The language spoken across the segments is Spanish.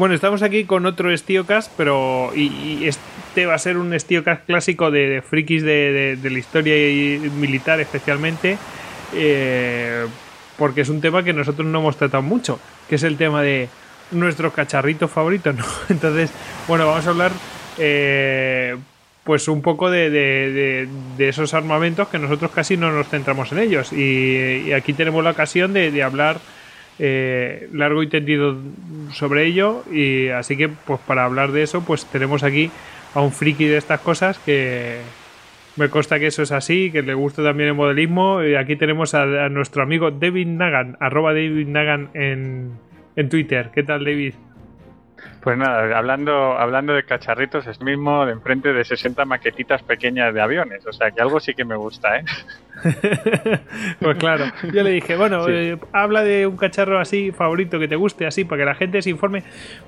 Bueno, estamos aquí con otro EstíoCast, pero y este va a ser un EstíoCast clásico de frikis de la historia y militar especialmente, porque es un tema que nosotros no hemos tratado mucho, que es el tema de nuestros cacharritos favoritos, ¿no? Entonces, bueno, vamos a hablar pues un poco de esos armamentos que nosotros casi no nos centramos en ellos, y aquí tenemos la ocasión de hablar largo y tendido sobre ello, y así que pues para hablar de eso pues tenemos aquí a un friki de estas cosas, que me consta que eso es así, que le gusta también el modelismo, y aquí tenemos a nuestro amigo David Nagan, @DavidNagan en Twitter. ¿Qué tal, David? Pues nada, hablando de cacharritos, es mismo de enfrente de 60 maquetitas pequeñas de aviones, o sea que algo sí que me gusta, ¿eh? Pues claro, yo le dije, bueno, sí, habla de un cacharro así favorito que te guste, así para que la gente se informe,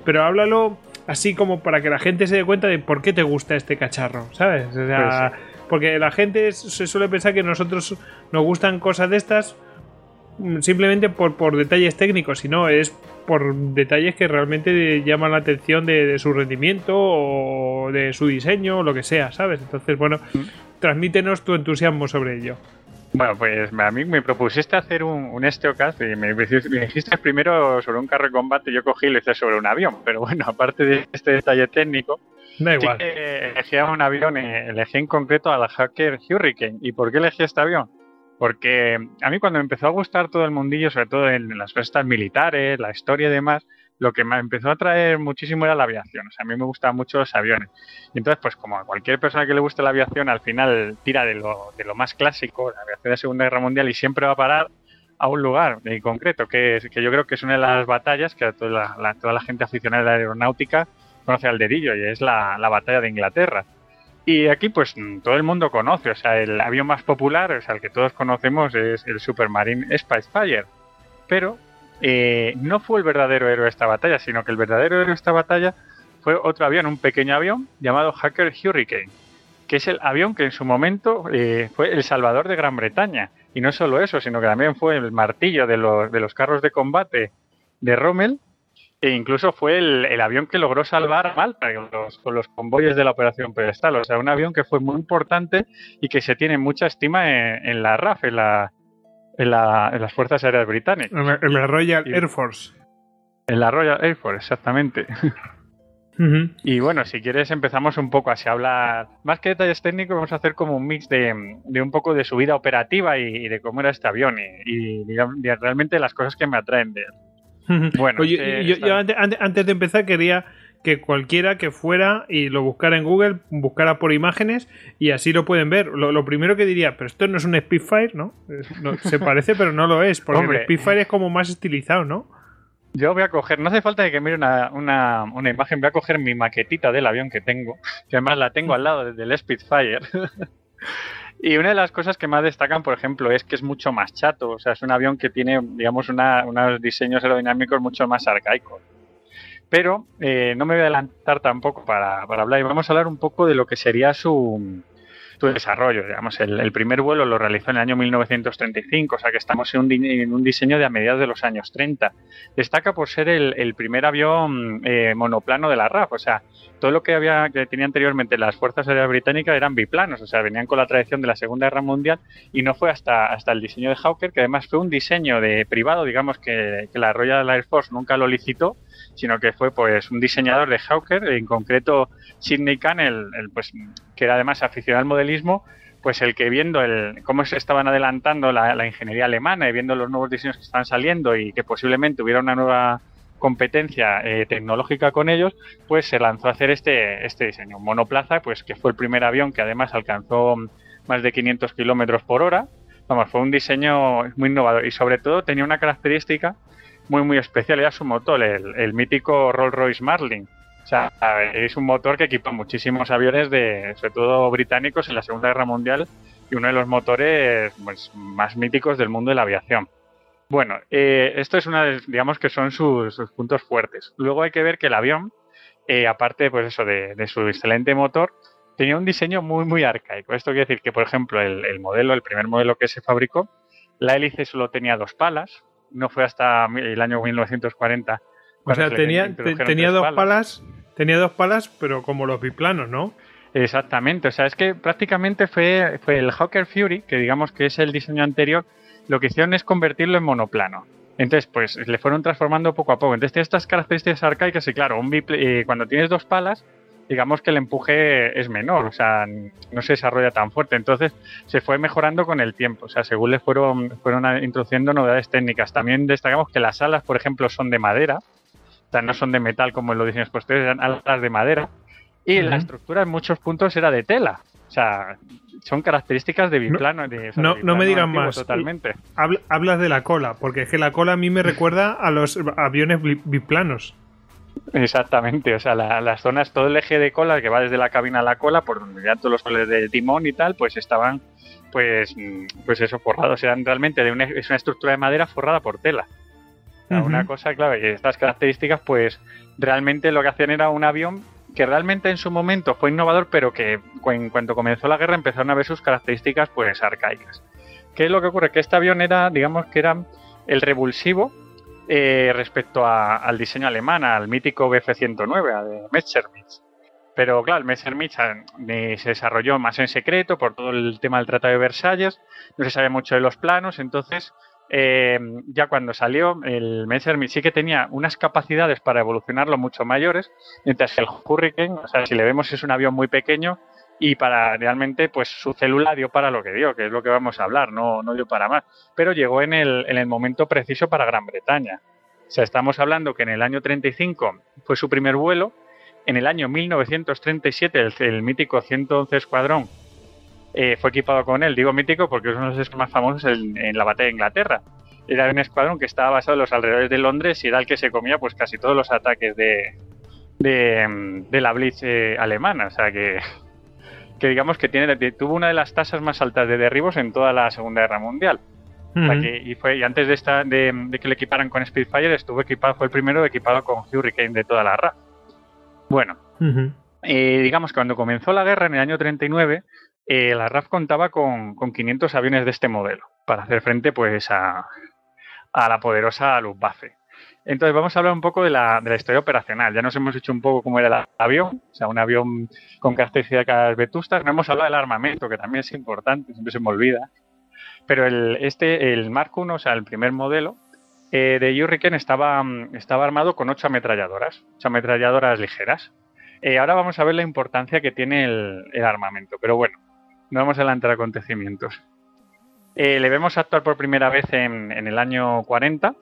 pero háblalo así como para que la gente se dé cuenta de por qué te gusta este cacharro, ¿sabes? O sea, pues sí, porque la gente se suele pensar que nosotros nos gustan cosas de estas simplemente por detalles técnicos, sino es por detalles que realmente llaman la atención de su rendimiento o de su diseño o lo que sea, ¿sabes? Entonces, bueno, transmítenos tu entusiasmo sobre ello. Bueno, pues a mí me propusiste hacer un EstíoCast y me dijiste primero sobre un carro de combate y yo cogí y lo hice sobre un avión, pero bueno, aparte de este detalle técnico, da igual. Sí, elegí a un avión, elegí en concreto al Hawker Hurricane. ¿Y por qué elegí este avión? Porque a mí cuando me empezó a gustar todo el mundillo, sobre todo en las fiestas militares, la historia y demás, lo que me empezó a atraer muchísimo era la aviación. O sea, a mí me gustaban mucho los aviones. Y entonces, pues como a cualquier persona que le guste la aviación, al final tira de lo más clásico, la aviación de la Segunda Guerra Mundial, y siempre va a parar a un lugar en concreto, que yo creo que es una de las batallas que toda la gente aficionada a la aeronáutica conoce al dedillo, y es la batalla de Inglaterra. Y aquí pues todo el mundo conoce, o sea, el avión más popular, o sea, el que todos conocemos es el Supermarine Spitfire, pero no fue el verdadero héroe de esta batalla, sino que el verdadero héroe de esta batalla fue otro avión, un pequeño avión llamado Hawker Hurricane, que es el avión que en su momento fue el salvador de Gran Bretaña, y no solo eso, sino que también fue el martillo de los carros de combate de Rommel, e incluso fue el avión que logró salvar a Malta con los convoyes de la Operación Pedestal. O sea, un avión que fue muy importante y que se tiene mucha estima en la RAF, en las Fuerzas Aéreas Británicas. En la Royal Air Force. En la Royal Air Force, exactamente. Uh-huh. Y bueno, si quieres empezamos un poco así a hablar. Más que detalles técnicos, vamos a hacer como un mix de un poco de su vida operativa y de cómo era este avión y realmente las cosas que me atraen de él. Bueno, pues yo antes de empezar quería que cualquiera que fuera y lo buscara en Google, buscara por imágenes y así lo pueden ver. Lo primero que diría, pero esto no es un Spitfire, ¿no? No se parece, pero no lo es, porque hombre, el Spitfire es como más estilizado, ¿no? Yo voy a coger, no hace falta que mire una imagen, voy a coger mi maquetita del avión que tengo, que además la tengo al lado del Spitfire. Y una de las cosas que más destacan, por ejemplo, es que es mucho más chato. O sea, es un avión que tiene, digamos, unos diseños aerodinámicos mucho más arcaicos. Pero no me voy a adelantar tampoco para hablar. Y vamos a hablar un poco de lo que sería su desarrollo. Digamos, el primer vuelo lo realizó en el año 1935. O sea, que estamos en un diseño de a mediados de los años 30. Destaca por ser el primer avión monoplano de la RAF. O sea, todo lo que tenía anteriormente las Fuerzas Aéreas Británicas eran biplanos, o sea, venían con la tradición de la Segunda Guerra Mundial, y no fue hasta el diseño de Hawker, que además fue un diseño de privado, digamos que la Royal Air Force nunca lo licitó, sino que fue pues un diseñador de Hawker, en concreto Sidney Kahn, pues, que era además aficionado al modelismo, pues el que viendo cómo se estaban adelantando la ingeniería alemana y viendo los nuevos diseños que estaban saliendo y que posiblemente hubiera una nueva competencia tecnológica con ellos, pues se lanzó a hacer este diseño. Un monoplaza, pues que fue el primer avión que además alcanzó más de 500 kilómetros por hora. Vamos, fue un diseño muy innovador y sobre todo tenía una característica muy muy especial, era su motor, el mítico Rolls-Royce Merlin. O sea, es un motor que equipa muchísimos aviones, sobre todo británicos, en la Segunda Guerra Mundial, y uno de los motores pues, más míticos del mundo de la aviación. Bueno, esto es digamos que son sus puntos fuertes. Luego hay que ver que el avión, aparte pues eso, de su excelente motor, tenía un diseño muy muy arcaico. Esto quiere decir que, por ejemplo, el primer modelo que se fabricó, la hélice solo tenía dos palas. No fue hasta el año 1940 O sea, tenía dos palas, pero como los biplanos, ¿no? Exactamente, o sea, es que prácticamente fue el Hawker Fury, que digamos que es el diseño anterior, lo que hicieron es convertirlo en monoplano. Entonces, pues, le fueron transformando poco a poco. Entonces, tiene estas características arcaicas y, claro, cuando tienes dos palas, digamos que el empuje es menor, o sea, no se desarrolla tan fuerte. Entonces, se fue mejorando con el tiempo, o sea, según le fueron introduciendo novedades técnicas. También destacamos que las alas, por ejemplo, son de madera, o sea, no son de metal como en los diseños posteriores, eran alas de madera. Y la estructura en muchos puntos era de tela. O sea, son características de biplano. No me digan más. Totalmente. Hablas de la cola, porque es que la cola a mí me recuerda a los aviones biplanos. Exactamente. O sea, las zonas, todo el eje de cola que va desde la cabina a la cola, por donde ya todos los soles del timón y tal, pues estaban, pues eso, forrados. Eran realmente es una estructura de madera forrada por tela. O sea, una cosa, claro, y estas características, pues realmente lo que hacían era un avión que realmente en su momento fue innovador, pero que en cuanto comenzó la guerra empezaron a ver sus características pues arcaicas. ¿Qué es lo que ocurre? Que este avión era, digamos que era el revulsivo respecto al diseño alemán, al mítico Bf-109 de Messerschmitt. Pero claro, el Messerschmitt se desarrolló más en secreto por todo el tema del Tratado de Versalles, no se sabe mucho de los planos, entonces ya cuando salió el Messerschmitt sí que tenía unas capacidades para evolucionarlo mucho mayores, mientras que el Hurricane, o sea, si le vemos, es un avión muy pequeño y para realmente pues su célula dio para lo que dio, que es lo que vamos a hablar, no dio para más, pero llegó en el momento preciso para Gran Bretaña. O sea, estamos hablando que en el año 35 fue su primer vuelo, en el año 1937 el mítico 111 escuadrón fue equipado con él. Digo mítico porque es uno de los más famosos en la batalla de Inglaterra. Era un escuadrón que estaba basado en los alrededores de Londres y era el que se comía pues casi todos los ataques de la Blitz alemana. O sea que digamos que tuvo una de las tasas más altas de derribos en toda la Segunda Guerra Mundial. O sea que, y antes de que lo equiparan con Spitfire, fue el primero equipado con Hurricane de toda la RAF. Bueno, digamos que cuando comenzó la guerra en el año 39, la RAF contaba con 500 aviones de este modelo para hacer frente pues a la poderosa Luftwaffe. Entonces vamos a hablar un poco de la historia operacional. Ya nos hemos hecho un poco cómo era el avión, o sea, un avión con características vetustas. No hemos hablado del armamento, que también es importante, siempre se me olvida. Pero el Mark I, o sea, el primer modelo de Hurricane estaba armado con 8 ametralladoras, 8 ametralladoras ligeras. Ahora vamos a ver la importancia que tiene el armamento, pero bueno, no vamos a adelantar acontecimientos. Le vemos actuar por primera vez en el año 40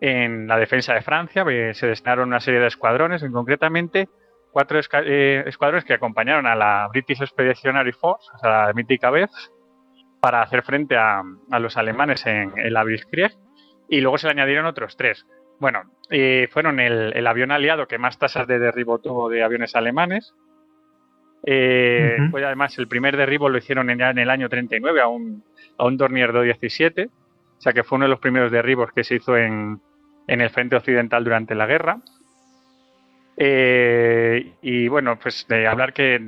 en la defensa de Francia. Se destinaron una serie de escuadrones, concretamente 4 escuadrones que acompañaron a la British Expeditionary Force, o sea, la mítica BEF, para hacer frente a los alemanes en la Blitzkrieg, y luego se le añadieron otros 3. Bueno, fueron el avión aliado que más tasas de derribo tuvo de aviones alemanes. Pues además, el primer derribo lo hicieron en el año 39 a un Dornier Do 17, o sea que fue uno de los primeros derribos que se hizo en el frente occidental durante la guerra. Y bueno, pues de hablar que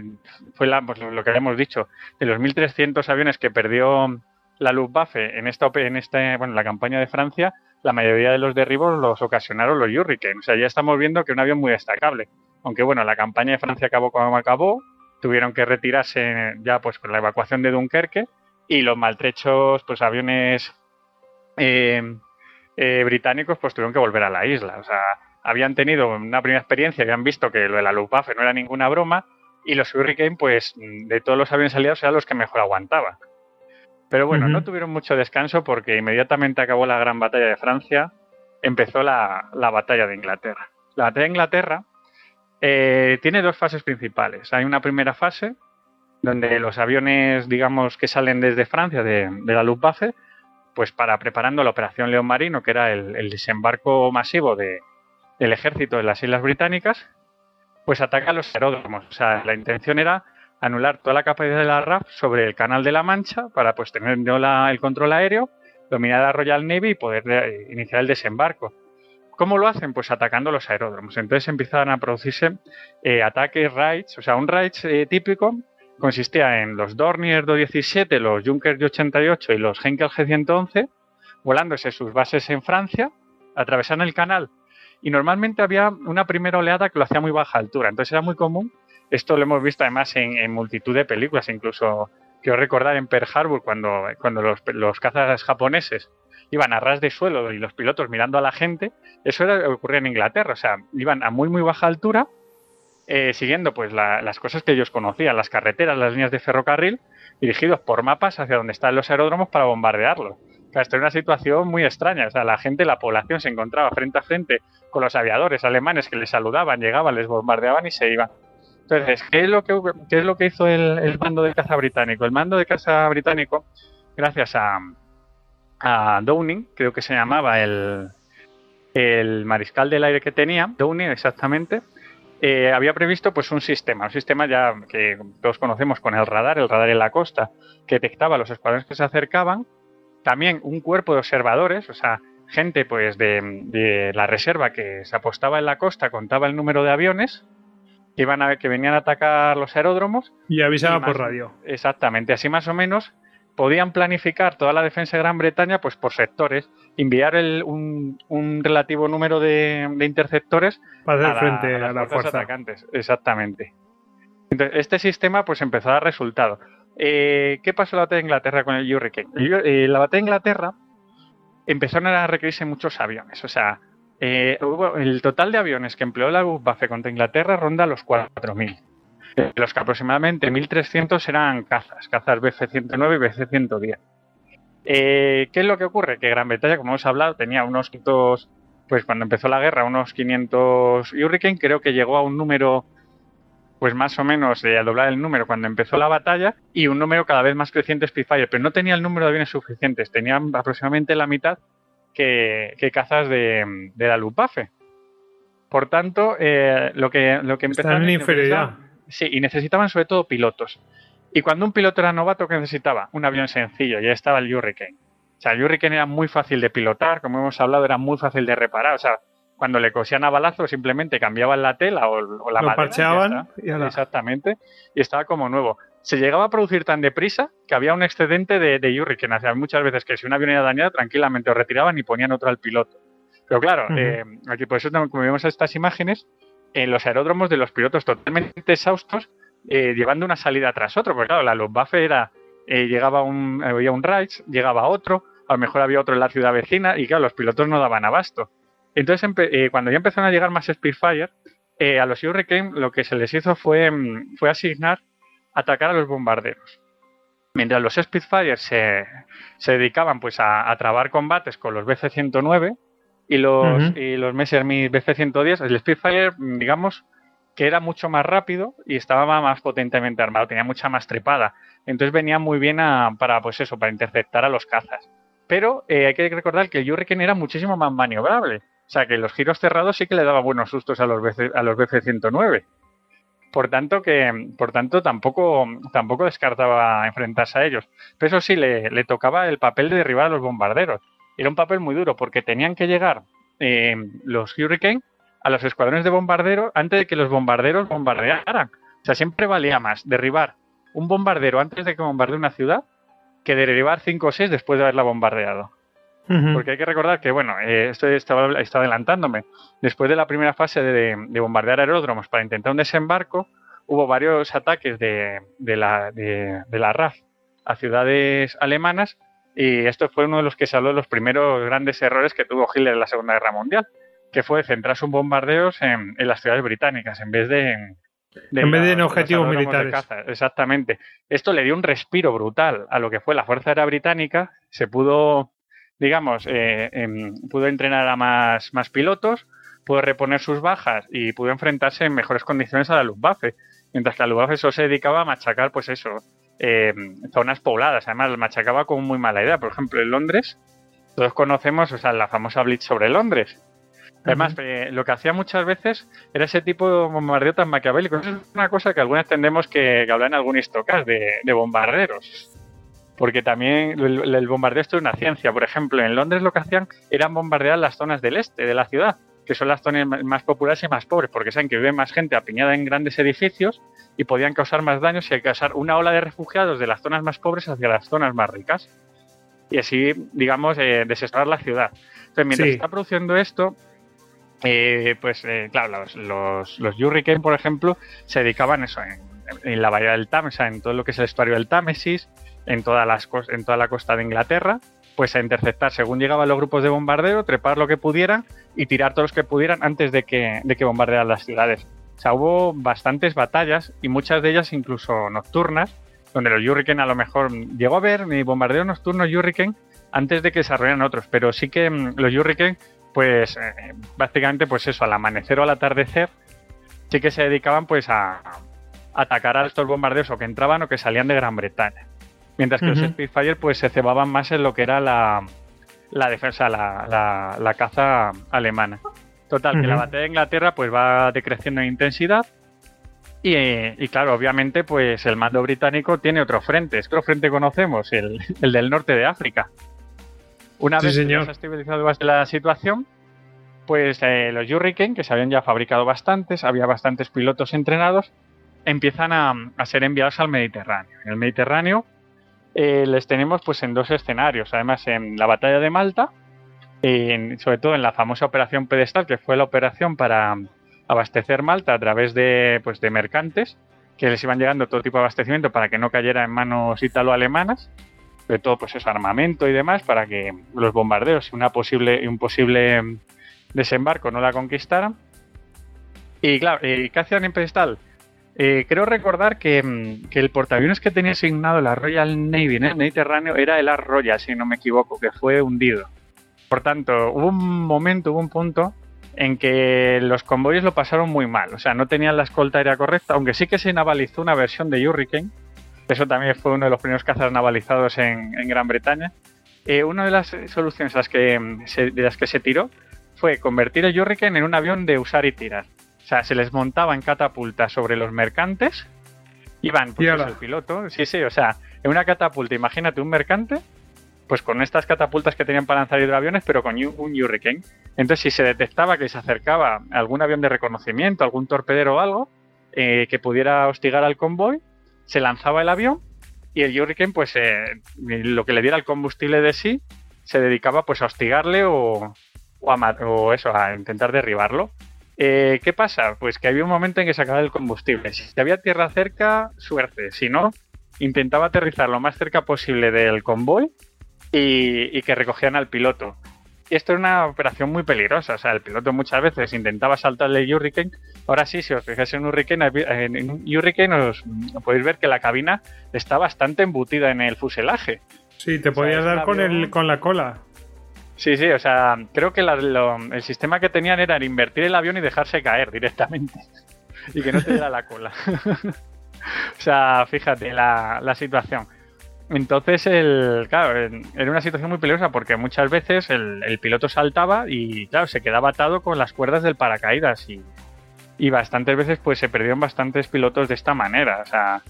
fue pues lo que habíamos dicho, de los 1.300 aviones que perdió la Luftwaffe en la campaña de Francia, la mayoría de los derribos los ocasionaron los Hurricane. O sea, ya estamos viendo que un avión muy destacable. Aunque bueno, la campaña de Francia acabó como acabó, tuvieron que retirarse ya pues por la evacuación de Dunkerque, y los maltrechos pues aviones británicos pues tuvieron que volver a la isla. O sea, habían tenido una primera experiencia, habían visto que lo de la Luftwaffe no era ninguna broma, y los Hurricane pues de todos los aviones aliados eran los que mejor aguantaban. Pero bueno, no tuvieron mucho descanso porque inmediatamente acabó la Gran Batalla de Francia, empezó la Batalla de Inglaterra. La Batalla de Inglaterra tiene dos fases principales. Hay una primera fase donde los aviones, digamos, que salen desde Francia, de la Luftwaffe, pues preparando la Operación León Marino, que era el desembarco masivo del ejército de las Islas Británicas, pues atacan los aeródromos. O sea, la intención era anular toda la capacidad de la RAF sobre el Canal de la Mancha para pues tener el control aéreo, dominar la Royal Navy y poder iniciar el desembarco. ¿Cómo lo hacen? Pues atacando los aeródromos. Entonces empiezan a producirse ataques raids. O sea, un raid típico consistía en los Dornier Do 17, los Junkers Ju 88 y los Heinkel He 111 volándose sus bases en Francia, atravesando el canal y normalmente había una primera oleada que lo hacía a muy baja altura, entonces era muy común. Esto lo hemos visto además en multitud de películas, incluso quiero recordar en Pearl Harbor cuando los cazas japoneses iban a ras de suelo y los pilotos mirando a la gente, eso ocurría en Inglaterra, o sea, iban a muy muy baja altura, siguiendo pues las cosas que ellos conocían, las carreteras, las líneas de ferrocarril, dirigidos por mapas hacia donde están los aeródromos para bombardearlos. O sea, esto era una situación muy extraña, o sea, la población se encontraba frente a frente con los aviadores alemanes que les saludaban, llegaban, les bombardeaban y se iban. Entonces, ¿qué es lo que hizo el mando de caza británico? El mando de caza británico, gracias a Downing, creo que se llamaba el mariscal del aire que tenía, Downing exactamente, había previsto pues un sistema ya que todos conocemos con el radar en la costa, que detectaba los escuadrones que se acercaban, también un cuerpo de observadores, o sea, gente pues de la reserva que se apostaba en la costa, contaba el número de aviones que iban a ver, que venían a atacar los aeródromos. Y avisaba por radio. Exactamente, así más o menos podían planificar toda la defensa de Gran Bretaña pues por sectores, enviar un relativo número de interceptores para hacer frente a las fuerzas atacantes. Exactamente. Entonces, este sistema pues empezó a dar resultado. ¿Qué pasó en la batalla de Inglaterra con el Hurricane? La batalla de Inglaterra empezaron a requerirse muchos aviones. O sea, el total de aviones que empleó la Luftwaffe contra Inglaterra ronda los 4.000. De los que aproximadamente 1.300 eran cazas Bf-109 y Bf-110. ¿Qué es lo que ocurre? Que Gran Bretaña, como hemos hablado, tenía unos 500, pues cuando empezó la guerra, unos 500 Hurricane, creo que llegó a un número, pues más o menos, a doblar el número cuando empezó la batalla, y un número cada vez más creciente Spitfire, pero no tenía el número de aviones suficientes, tenían aproximadamente la mitad que cazas de la Luftwaffe. Por tanto, lo que empezaron... Están en inferioridad. Sí, y necesitaban sobre todo pilotos. Y cuando un piloto era novato, ¿qué necesitaba? Un avión sencillo, ya estaba el Hurricane. O sea, el Hurricane era muy fácil de pilotar, como hemos hablado, era muy fácil de reparar. O sea, cuando le cosían a balazos, simplemente cambiaban la tela o la madera. Lo parcheaban y ala. Exactamente, y estaba como nuevo. Se llegaba a producir tan deprisa que había un excedente de Hurricane. O sea, muchas veces que si un avión era dañado, tranquilamente lo retiraban y ponían otro al piloto. Pero claro, aquí por eso, como vemos estas imágenes, en los aeródromos de los pilotos totalmente exhaustos, llevando una salida tras otro, porque claro, la Luftwaffe era, había un raid, llegaba otro, a lo mejor había otro en la ciudad vecina, y claro, los pilotos no daban abasto. Entonces, cuando ya empezaron a llegar más Spitfire, a los Hurricane lo que se les hizo fue asignar atacar a los bombarderos. Mientras los Spitfire se dedicaban pues a trabar combates con los Bf-109, y los Messerschmitt Bf-110, el Spitfire, digamos, que era mucho más rápido y estaba más potentemente armado, tenía mucha más trepada. Entonces venía muy bien para interceptar a los cazas. Pero hay que recordar que el Hurricane era muchísimo más maniobrable. O sea, que los giros cerrados sí que le daba buenos sustos a los Bf-109. Por tanto tampoco descartaba enfrentarse a ellos. Pero eso sí, le tocaba el papel de derribar a los bombarderos. Era un papel muy duro porque tenían que llegar los Hurricane a los escuadrones de bombarderos antes de que los bombarderos bombardearan. O sea, siempre valía más derribar un bombardero antes de que bombardee una ciudad que derribar 5 o 6 después de haberla bombardeado. Uh-huh. Porque hay que recordar que, bueno, esto estaba adelantándome. Después de la primera fase de bombardear aeródromos para intentar un desembarco, hubo varios ataques de la RAF a ciudades alemanas. Y esto fue uno de los que se habló de los primeros grandes errores que tuvo Hitler en la Segunda Guerra Mundial, que fue centrar sus bombardeos en las ciudades británicas en vez de en objetivos militares. Exactamente. Esto le dio un respiro brutal a lo que fue la Fuerza Aérea Británica. Se pudo, digamos, pudo entrenar a más pilotos, pudo reponer sus bajas y pudo enfrentarse en mejores condiciones a la Luftwaffe, mientras que la Luftwaffe solo se dedicaba a machacar, pues eso. Zonas pobladas, además machacaba con muy mala idea. Por ejemplo, en Londres todos conocemos, o sea, la famosa Blitz sobre Londres. Además, lo que hacía muchas veces era ese tipo de bombardeo tan maquiavélico. Eso es una cosa que algunas tendemos que hablar en algún EstíoCast de bombarderos, porque también el bombardeo es una ciencia. Por ejemplo, en Londres lo que hacían era bombardear las zonas del este de la ciudad, que son las zonas más populares y más pobres, porque saben que vive más gente apiñada en grandes edificios y podían causar más daños y causar una ola de refugiados de las zonas más pobres hacia las zonas más ricas. Y así, digamos, desestabilizar la ciudad. Entonces, mientras está produciendo esto, Claro, los Hurricane, por ejemplo, se dedicaban eso, en la bahía del Támesis, en todo lo que es el estuario del Támesis, en toda la costa de Inglaterra, pues a interceptar según llegaban los grupos de bombardeo, trepar lo que pudieran y tirar todos los que pudieran antes de que bombardearan las ciudades. O sea, hubo bastantes batallas y muchas de ellas incluso nocturnas, donde los Hurricane a lo mejor llegó a haber ni bombardeos nocturnos Hurricane antes de que se arruinaran otros, pero sí que los Hurricane, pues básicamente pues eso, al amanecer o al atardecer sí que se dedicaban pues a atacar a estos bombardeos o que entraban o que salían de Gran Bretaña, mientras que los Spitfire pues se cebaban más en lo que era la defensa, la caza alemana. Total, que la batalla de Inglaterra pues va decreciendo en intensidad y claro, obviamente pues el mando británico tiene otro frente. ¿Qué otro frente conocemos? El del norte de África. Una vez que se ha estabilizado la situación, pues los Hurricane, que se habían ya fabricado bastantes, había bastantes pilotos entrenados, empiezan a ser enviados al Mediterráneo. En el Mediterráneo les tenemos pues en dos escenarios, además en la batalla de Malta, sobre todo en la famosa Operación Pedestal, que fue la operación para abastecer Malta a través de mercantes, que les iban llegando todo tipo de abastecimiento para que no cayera en manos italo-alemanas, de todo pues eso, armamento y demás, para que los bombardeos y un posible desembarco no la conquistaran. Y claro, ¿qué hacían en Pedestal? Creo recordar que el portaaviones que tenía asignado la Royal Navy en el Mediterráneo era el Arroyal, si no me equivoco, que fue hundido. Por tanto, hubo un punto en que los convoyes lo pasaron muy mal. O sea, no tenían la escolta aérea correcta, aunque sí que se navalizó una versión de Hurricane. Eso también fue uno de los primeros cazas navalizados en Gran Bretaña. Una de las soluciones de las que se tiró fue convertir el Hurricane en un avión de usar y tirar. O sea, se les montaban catapultas sobre los mercantes. Iban, pues, el piloto. Sí, o sea, en una catapulta, imagínate un mercante, pues con estas catapultas que tenían para lanzar hidroaviones, pero con un Hurricane. Entonces, si se detectaba que se acercaba algún avión de reconocimiento, algún torpedero o algo, que pudiera hostigar al convoy, se lanzaba el avión y el Hurricane, pues lo que le diera el combustible de sí, se dedicaba pues a hostigarle o a intentar derribarlo. ¿Qué pasa? Pues que había un momento en que se acababa el combustible. Si había tierra cerca, suerte. Si no, intentaba aterrizar lo más cerca posible del convoy y que recogían al piloto. Y esto era una operación muy peligrosa. O sea, el piloto muchas veces intentaba saltarle el Hurricane. Ahora sí, si os fijáis en un Hurricane os podéis ver que la cabina está bastante embutida en el fuselaje. Sí, te podías dar con la cola. Sí, o sea, creo que el sistema que tenían era invertir el avión y dejarse caer directamente y que no te diera la cola. O sea, fíjate la situación. Entonces, era una situación muy peligrosa porque muchas veces el piloto saltaba y, claro, se quedaba atado con las cuerdas del paracaídas y bastantes veces pues se perdieron bastantes pilotos de esta manera. O sea,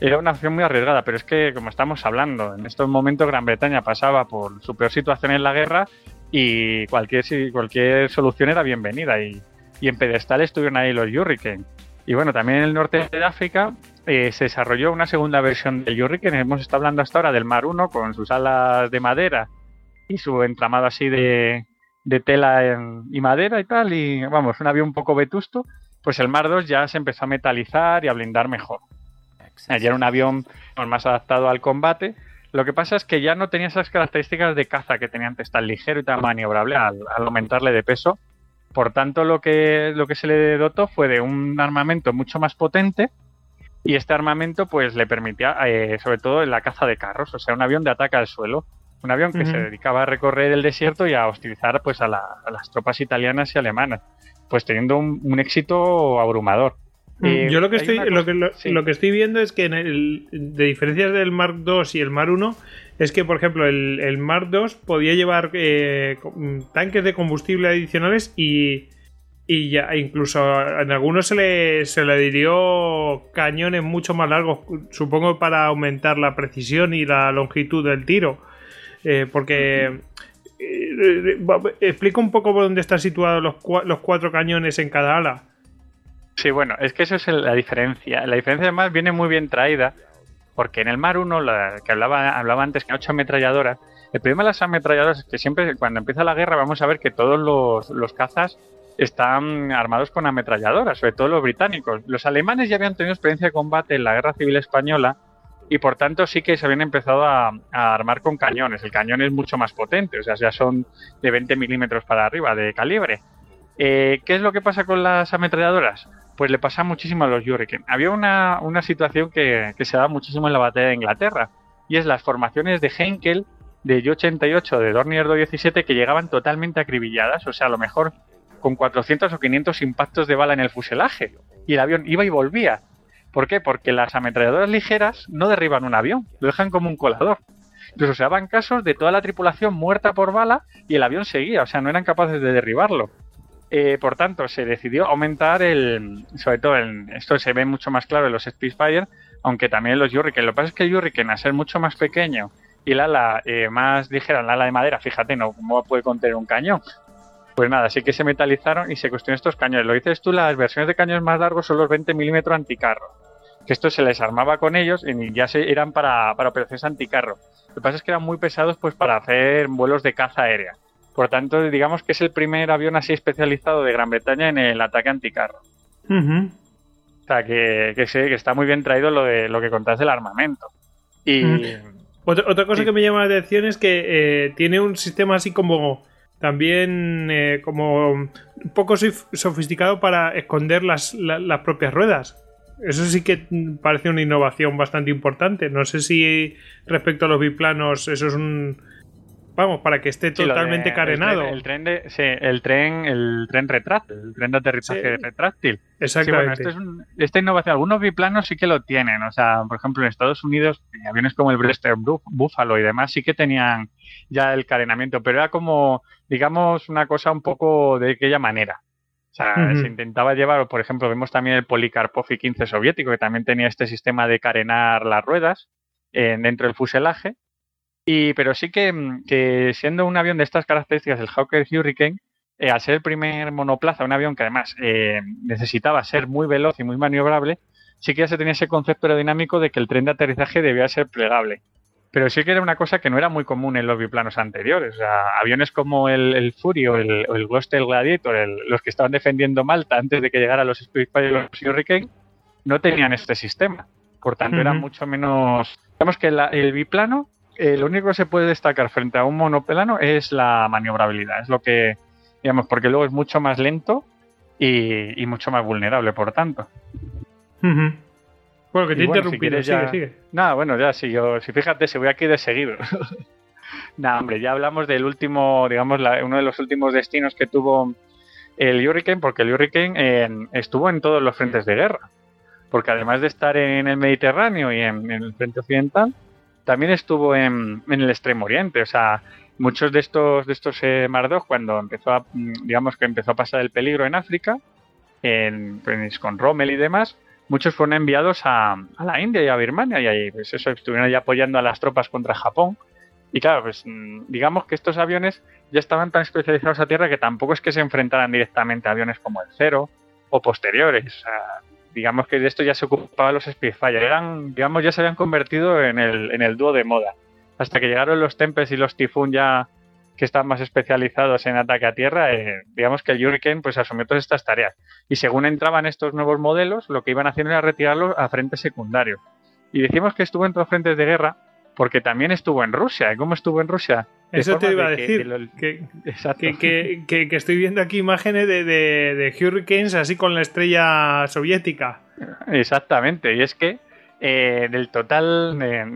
era una opción muy arriesgada, pero es que, como estamos hablando, en estos momentos Gran Bretaña pasaba por su peor situación en la guerra y cualquier solución era bienvenida y en Pedestal estuvieron ahí los Hurricane. Y bueno, también en el norte de África se desarrolló una segunda versión del Hurricane. Hemos estado hablando hasta ahora del Mar 1 con sus alas de madera y su entramado así de tela y madera y tal, y vamos, un avión un poco vetusto. Pues el Mar 2 ya se empezó a metalizar y a blindar mejor. Ya era un avión más adaptado al combate. Lo que pasa es que ya no tenía esas características de caza que tenía antes, tan ligero y tan maniobrable al aumentarle de peso. Por tanto, lo que se le dotó fue de un armamento mucho más potente, y este armamento pues le permitía, sobre todo en la caza de carros, o sea, un avión de ataque al suelo, un avión que se dedicaba a recorrer el desierto y a hostilizar pues a las tropas italianas y alemanas, pues teniendo un éxito abrumador. Yo lo que estoy viendo es que de diferencias del Mark II y el Mark I es que, por ejemplo, el Mark II podía llevar tanques de combustible adicionales y ya incluso en algunos se le dio cañones mucho más largos, supongo, para aumentar la precisión y la longitud del tiro, porque explico un poco por dónde están situados los cuatro cañones en cada ala. Sí, bueno, es que eso es la diferencia. La diferencia además viene muy bien traída, porque en el Mar 1, la que hablaba antes, que 8 ametralladoras, el problema de las ametralladoras es que siempre, cuando empieza la guerra, vamos a ver que todos los cazas están armados con ametralladoras, sobre todo los británicos. Los alemanes ya habían tenido experiencia de combate en la Guerra Civil Española y por tanto sí que se habían empezado a armar con cañones. El cañón es mucho más potente, o sea, ya son de 20 milímetros para arriba de calibre. ¿Qué es lo que pasa con las ametralladoras? Pues le pasa muchísimo a los Hurricane. Había una situación que se daba muchísimo en la batalla de Inglaterra, y es las formaciones de Heinkel de Ju 88, de Dornier Do 17, que llegaban totalmente acribilladas, o sea, a lo mejor con 400 o 500 impactos de bala en el fuselaje, y el avión iba y volvía. ¿Por qué? Porque las ametralladoras ligeras no derriban un avión, lo dejan como un colador. Entonces, o sea, daban casos de toda la tripulación muerta por bala y el avión seguía, o sea, no eran capaces de derribarlo. Por tanto, se decidió aumentar sobre todo, esto se ve mucho más claro en los Spitfire, aunque también en los Hurricane. Lo que pasa es que el Hurricane, al ser mucho más pequeño y el ala más ligera, el ala de madera, fíjate, no cómo puede contener un cañón. Pues nada, así que se metalizaron y se construyeron estos cañones. Lo dices tú, las versiones de cañones más largos son los 20 milímetros anticarro, que esto se les armaba con ellos y ya eran para operaciones anticarro. Lo que pasa es que eran muy pesados pues para hacer vuelos de caza aérea. Por tanto, digamos que es el primer avión así especializado de Gran Bretaña en el ataque anticarro. Uh-huh. O sea, que está muy bien traído lo que contás del armamento. Y otra cosa que me llama la atención es que tiene un sistema así como también como un poco sofisticado para esconder las propias ruedas. Eso sí que parece una innovación bastante importante. No sé si respecto a los biplanos eso es un... Vamos, para que esté totalmente carenado. El tren retráctil, el tren de aterrizaje retráctil. Exactamente. Sí, bueno, esta innovación, algunos biplanos sí que lo tienen. O sea, por ejemplo, en Estados Unidos, aviones como el Brewster Buffalo y demás sí que tenían ya el carenamiento, pero era como, digamos, una cosa un poco de aquella manera. O sea, se intentaba llevar, por ejemplo, vemos también el Polikarpov I-15 soviético, que también tenía este sistema de carenar las ruedas dentro del fuselaje. Pero sí que siendo un avión de estas características, el Hawker Hurricane, al ser el primer monoplaza, un avión que además necesitaba ser muy veloz y muy maniobrable, sí que ya se tenía ese concepto aerodinámico de que el tren de aterrizaje debía ser plegable. Pero sí que era una cosa que no era muy común en los biplanos anteriores. O sea, aviones como el Fury o el Gloster Gladiator, los que estaban defendiendo Malta antes de que llegaran los Spitfire y los Hurricane, no tenían este sistema. Por tanto, era mucho menos... Digamos que el biplano... lo único que se puede destacar frente a un monoplano es la maniobrabilidad, es lo que, digamos, porque luego es mucho más lento y mucho más vulnerable, por tanto. Uh-huh. Bueno, que te he interrumpido, si sigue. Nada, bueno, ya, si fíjate, si voy aquí de seguido. Nada, hombre, ya hablamos del último, digamos, uno de los últimos destinos que tuvo el Hurricane, porque el Hurricane estuvo en todos los frentes de guerra, porque además de estar en el Mediterráneo y en el frente occidental, también estuvo en el Extremo Oriente. O sea, muchos de estos Mardoj, cuando empezó a pasar el peligro en África, con Rommel y demás, muchos fueron enviados a la India y a Birmania, y ahí pues eso, estuvieron ahí apoyando a las tropas contra Japón. Y claro, pues digamos que estos aviones ya estaban tan especializados a tierra que tampoco es que se enfrentaran directamente a aviones como el Zero o posteriores. O sea, digamos que de esto ya se ocupaban los Spitfire. Digamos, ya se habían convertido en el dúo de moda. Hasta que llegaron los Tempest y los Typhoon, ya que están más especializados en ataque a tierra, digamos que el Hurricane pues asumió todas estas tareas. Y según entraban estos nuevos modelos, lo que iban haciendo era retirarlos a frentes secundarios. Y decimos que estuvo en todos frentes de guerra porque también estuvo en Rusia. ¿Y cómo estuvo en Rusia? Eso te iba a decir, que estoy viendo aquí imágenes de Hurricanes así con la estrella soviética. Exactamente, y es que de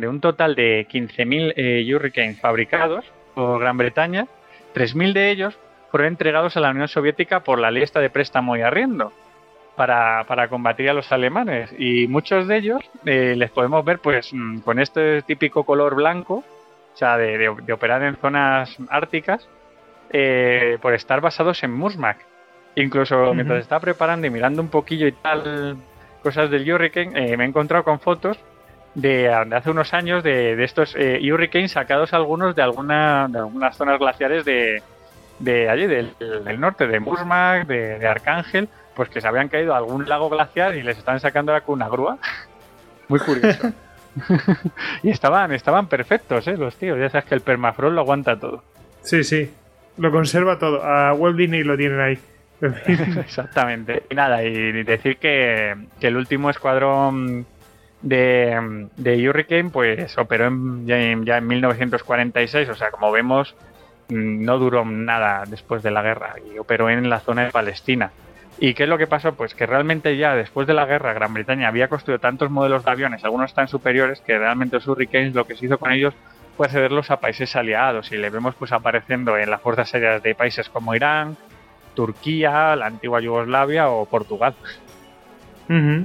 un total de 15.000 Hurricanes fabricados por Gran Bretaña, 3.000 de ellos fueron entregados a la Unión Soviética por la lista de préstamo y arriendo para combatir a los alemanes, y muchos de ellos les podemos ver pues con este típico color blanco. O sea, de operar en zonas árticas por estar basados en Murmansk. Incluso mientras estaba preparando y mirando un poquillo y tal cosas del Hurricane, me he encontrado con fotos de hace unos años de estos Hurricanes sacados algunos de algunas zonas glaciares de allí, del norte, de Murmansk, de Arcángel, pues que se habían caído a algún lago glaciar y les estaban sacando ahora con una grúa. Muy curioso. Y estaban perfectos, los tíos. Ya sabes que el permafrost lo aguanta todo. Sí, lo conserva todo. A Welding y lo tienen ahí. Exactamente. Y nada, y decir que el último escuadrón de Hurricane pues operó ya en 1946, o sea, como vemos, no duró nada después de la guerra y operó en la zona de Palestina. ¿Y qué es lo que pasó? Pues que realmente ya después de la guerra Gran Bretaña había construido tantos modelos de aviones, algunos tan superiores, que realmente los Hurricanes lo que se hizo con ellos fue cederlos a países aliados, y le vemos pues apareciendo en las fuerzas aéreas de países como Irán, Turquía, la antigua Yugoslavia o Portugal. Uh-huh.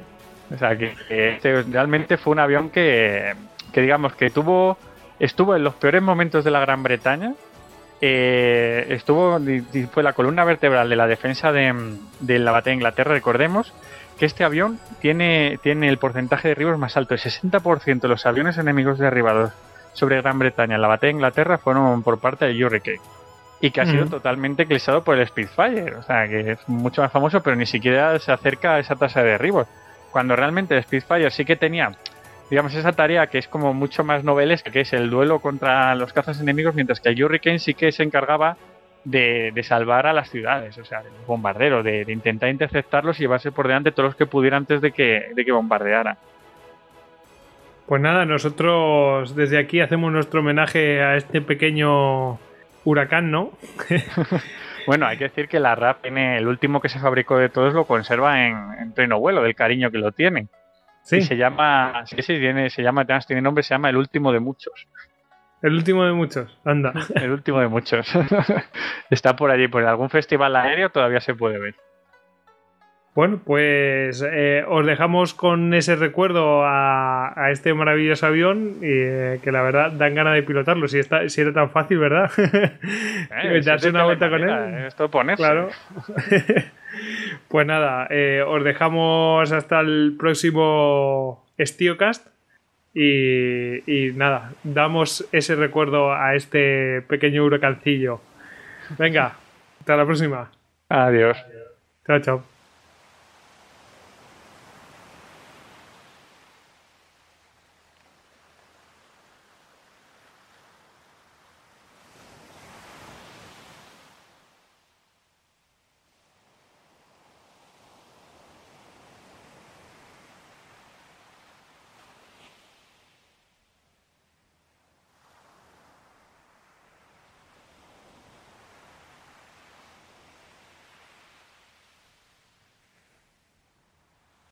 O sea, que realmente fue un avión que digamos que estuvo en los peores momentos de la Gran Bretaña. Fue la columna vertebral de la defensa de la batalla de Inglaterra. Recordemos que este avión tiene el porcentaje de derribos más alto. El 60% de los aviones enemigos derribados sobre Gran Bretaña en la batalla de Inglaterra fueron por parte de Hurricane, y que ha sido totalmente eclipsado por el Spitfire. O sea, que es mucho más famoso, pero ni siquiera se acerca a esa tasa de derribos, cuando realmente el Spitfire sí que tenía, digamos, esa tarea que es como mucho más novelesca, que es el duelo contra los cazas enemigos, mientras que el Hurricane sí que se encargaba de salvar a las ciudades, o sea, de los bombarderos, de intentar interceptarlos y llevarse por delante todos los que pudiera antes de que bombardearan. Pues nada, nosotros desde aquí hacemos nuestro homenaje a este pequeño huracán, ¿no? Bueno, hay que decir que la RAF, el último que se fabricó de todos, lo conserva en pleno vuelo, del cariño que lo tiene. Sí. Y se llama El Último de Muchos. El último de muchos, anda. El último de muchos. Está por allí, por algún festival aéreo todavía se puede ver. Bueno, pues os dejamos con ese recuerdo a este maravilloso avión, que la verdad dan ganas de pilotarlo. Si era tan fácil, ¿verdad? Darse una vuelta con él. Esto ponerse. Claro. Pues nada, os dejamos hasta el próximo EstíoCast y nada, damos ese recuerdo a este pequeño huracancillo. Venga, hasta la próxima. Adiós. Chao, chao.